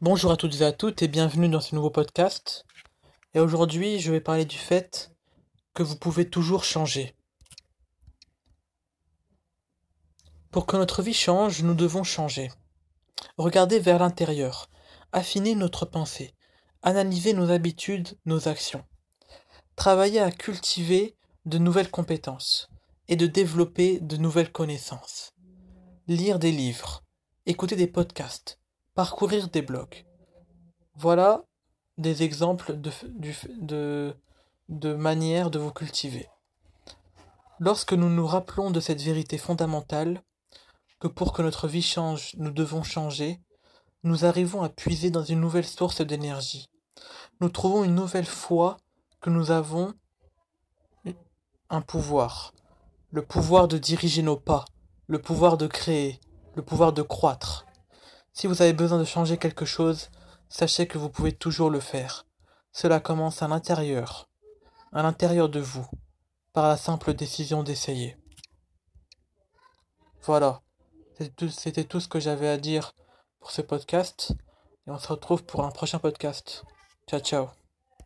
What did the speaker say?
Bonjour à toutes et à tous et bienvenue dans ce nouveau podcast. Et aujourd'hui, je vais parler du fait que vous pouvez toujours changer. Pour que notre vie change, nous devons changer. Regarder vers l'intérieur, affiner notre pensée, analyser nos habitudes, nos actions. Travailler à cultiver de nouvelles compétences et de développer de nouvelles connaissances. Lire des livres, écouter des podcasts, parcourir des blogs. Voilà des exemples de manières de vous cultiver. Lorsque nous nous rappelons de cette vérité fondamentale, que pour que notre vie change, nous devons changer, nous arrivons à puiser dans une nouvelle source d'énergie. Nous trouvons une nouvelle foi que nous avons un pouvoir. Le pouvoir de diriger nos pas, le pouvoir de créer, le pouvoir de croître. Si vous avez besoin de changer quelque chose, sachez que vous pouvez toujours le faire. Cela commence à l'intérieur de vous, par la simple décision d'essayer. Voilà, c'était tout ce que j'avais à dire pour ce podcast, et on se retrouve pour un prochain podcast. Ciao, ciao.